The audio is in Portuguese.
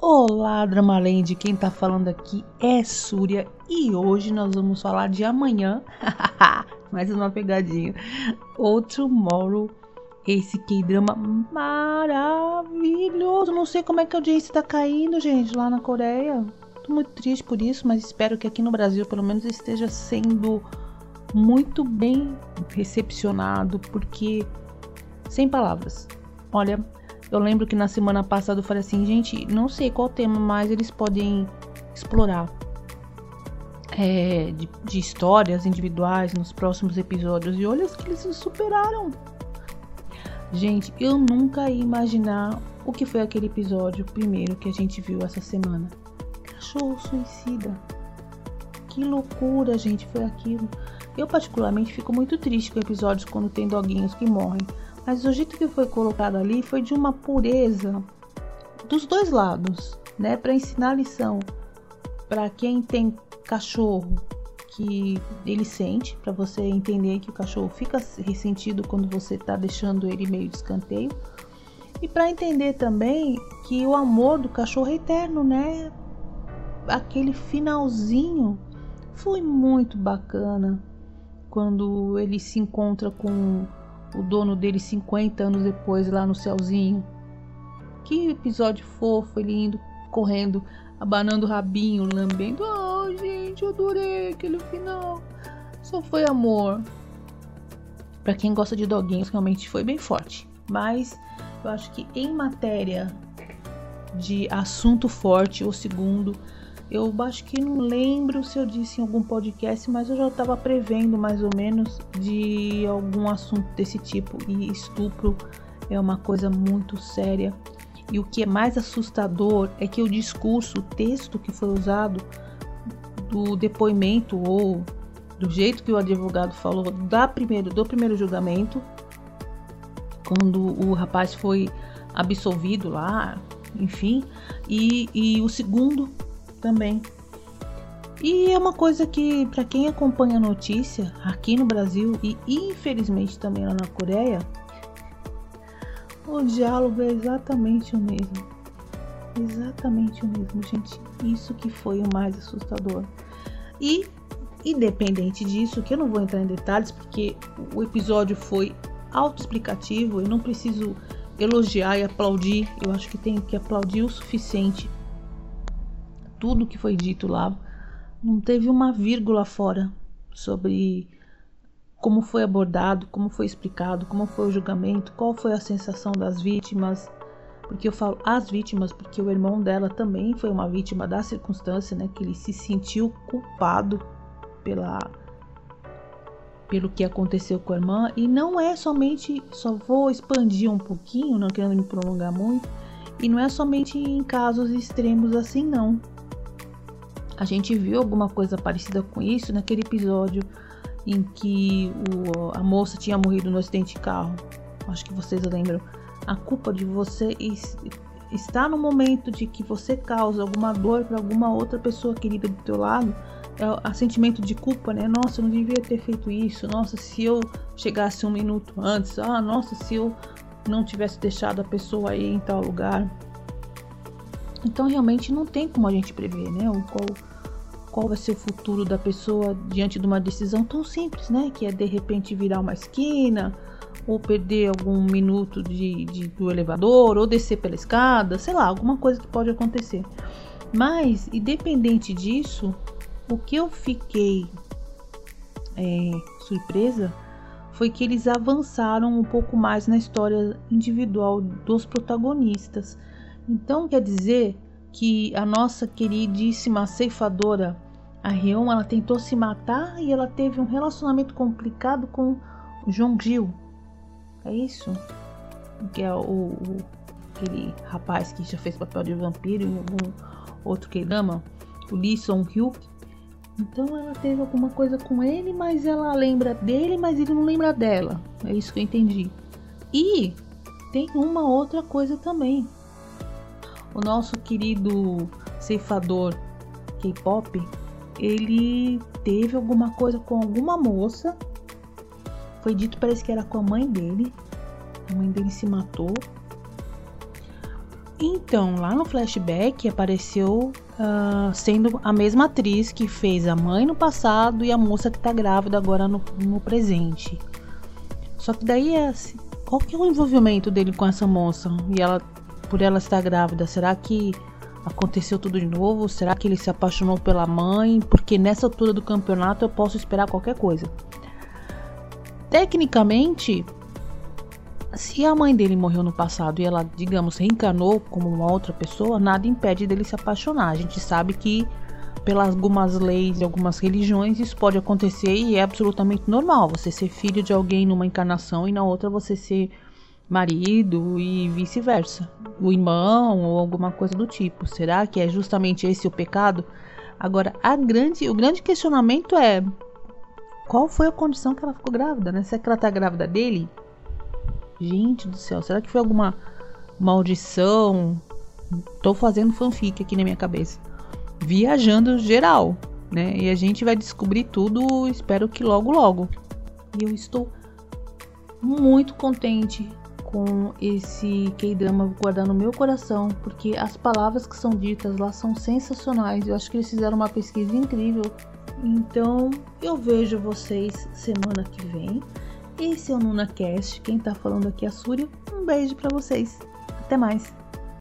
Olá, Drama Land, quem tá falando aqui é Surya e hoje nós vamos falar de amanhã, mais uma pegadinha, ou Tomorrow, esse K-drama maravilhoso. Não sei como é que a audiência tá caindo, gente, lá na Coreia. Tô muito triste por isso, mas espero que aqui no Brasil pelo menos esteja sendo muito bem recepcionado, porque sem palavras. Olha, eu lembro que na semana passada eu falei assim, gente, não sei qual tema mais eles podem explorar de histórias individuais nos próximos episódios, e olha que eles superaram. Gente, eu nunca ia imaginar o que foi aquele episódio primeiro que a gente viu essa semana. Cachorro suicida. Que loucura, gente, foi aquilo. Eu particularmente fico muito triste com episódios quando tem doguinhos que morrem. Mas o jeito que foi colocado ali foi de uma pureza dos dois lados, né? Para ensinar lição para quem tem cachorro, que ele sente, para você entender que o cachorro fica ressentido quando você tá deixando ele meio de escanteio, e para entender também que o amor do cachorro é eterno, né? Aquele finalzinho foi muito bacana quando ele se encontra com o dono dele 50 anos depois lá no céuzinho. Que episódio fofo, ele indo correndo, abanando o rabinho, lambendo. Oh, gente, eu adorei aquele final. Só foi amor. Pra quem gosta de doguinhos, realmente foi bem forte. Mas eu acho que em matéria de assunto forte, o segundo, eu acho que não lembro se eu disse em algum podcast, mas eu já estava prevendo mais ou menos de algum assunto desse tipo. E estupro é uma coisa muito séria. E o que é mais assustador é que o discurso, o texto que foi usado do depoimento ou do jeito que o advogado falou do primeiro julgamento, quando o rapaz foi absolvido lá, enfim, e o segundo também. E é uma coisa que, para quem acompanha a notícia aqui no Brasil e infelizmente também lá na Coreia, o diálogo é exatamente o mesmo. Exatamente o mesmo, gente. Isso que foi o mais assustador. E, independente disso, que eu não vou entrar em detalhes, porque o episódio foi autoexplicativo, eu não preciso elogiar e aplaudir. Eu acho que tenho que aplaudir o suficiente tudo que foi dito lá. Não teve uma vírgula fora sobre como foi abordado, como foi explicado, como foi o julgamento, qual foi a sensação das vítimas. Porque eu falo as vítimas, porque o irmão dela também foi uma vítima da circunstância, né? Que ele se sentiu culpado pelo que aconteceu com a irmã. E não é somente, só vou expandir um pouquinho, não querendo me prolongar muito, e não é somente em casos extremos assim, não. A gente viu alguma coisa parecida com isso naquele episódio em que a moça tinha morrido no acidente de carro. Acho que vocês lembram. A culpa de você estar no momento de que você causa alguma dor para alguma outra pessoa querida do teu lado, é o sentimento de culpa, né? Nossa, eu não devia ter feito isso. Nossa, se eu chegasse um minuto antes. Ah, nossa, se eu não tivesse deixado a pessoa aí em tal lugar. Então realmente não tem como a gente prever, né? Qual vai ser o futuro da pessoa diante de uma decisão tão simples, né? Que é de repente virar uma esquina, ou perder algum minuto do elevador, ou descer pela escada, sei lá, alguma coisa que pode acontecer. Mas, independente disso, o que eu fiquei surpresa foi que eles avançaram um pouco mais na história individual dos protagonistas. Então quer dizer que a nossa queridíssima ceifadora, a Hyeon, ela tentou se matar e ela teve um relacionamento complicado com Jong-Gil. É isso? Que é aquele rapaz que já fez papel de vampiro em algum outro K-drama, o Lee Soo-hyuk. Então ela teve alguma coisa com ele, mas ela lembra dele, mas ele não lembra dela. É isso que eu entendi. E tem uma outra coisa também. O nosso querido ceifador K-pop, ele teve alguma coisa com alguma moça Foi dito, parece que era com a mãe dele. A mãe dele se matou. Então, lá no flashback apareceu sendo a mesma atriz que fez a mãe no passado e a moça que tá grávida agora no presente. Só que daí é assim, qual que é o envolvimento dele com essa moça? E ela, por ela estar grávida, será que aconteceu tudo de novo? Será que ele se apaixonou pela mãe? Porque nessa altura do campeonato eu posso esperar qualquer coisa. Tecnicamente, se a mãe dele morreu no passado e ela, digamos, reencarnou como uma outra pessoa, nada impede dele se apaixonar. A gente sabe que pelas algumas leis e algumas religiões isso pode acontecer e é absolutamente normal. Você ser filho de alguém numa encarnação e na outra você ser marido e vice-versa, o irmão ou alguma coisa do tipo. Será que é justamente esse o pecado? Agora, o grande questionamento é qual foi a condição que ela ficou grávida, né? Será que ela tá grávida dele? Gente do céu, será que foi alguma maldição? Tô fazendo fanfic aqui na minha cabeça, viajando geral, né? E a gente vai descobrir tudo, espero que logo. E eu estou muito contente com esse K-drama, vou guardar no meu coração, porque as palavras que são ditas lá são sensacionais. Eu acho que eles fizeram uma pesquisa incrível. Então, eu vejo vocês semana que vem. Esse é o NunaCast. Quem tá falando aqui é a Surya. Um beijo pra vocês. Até mais.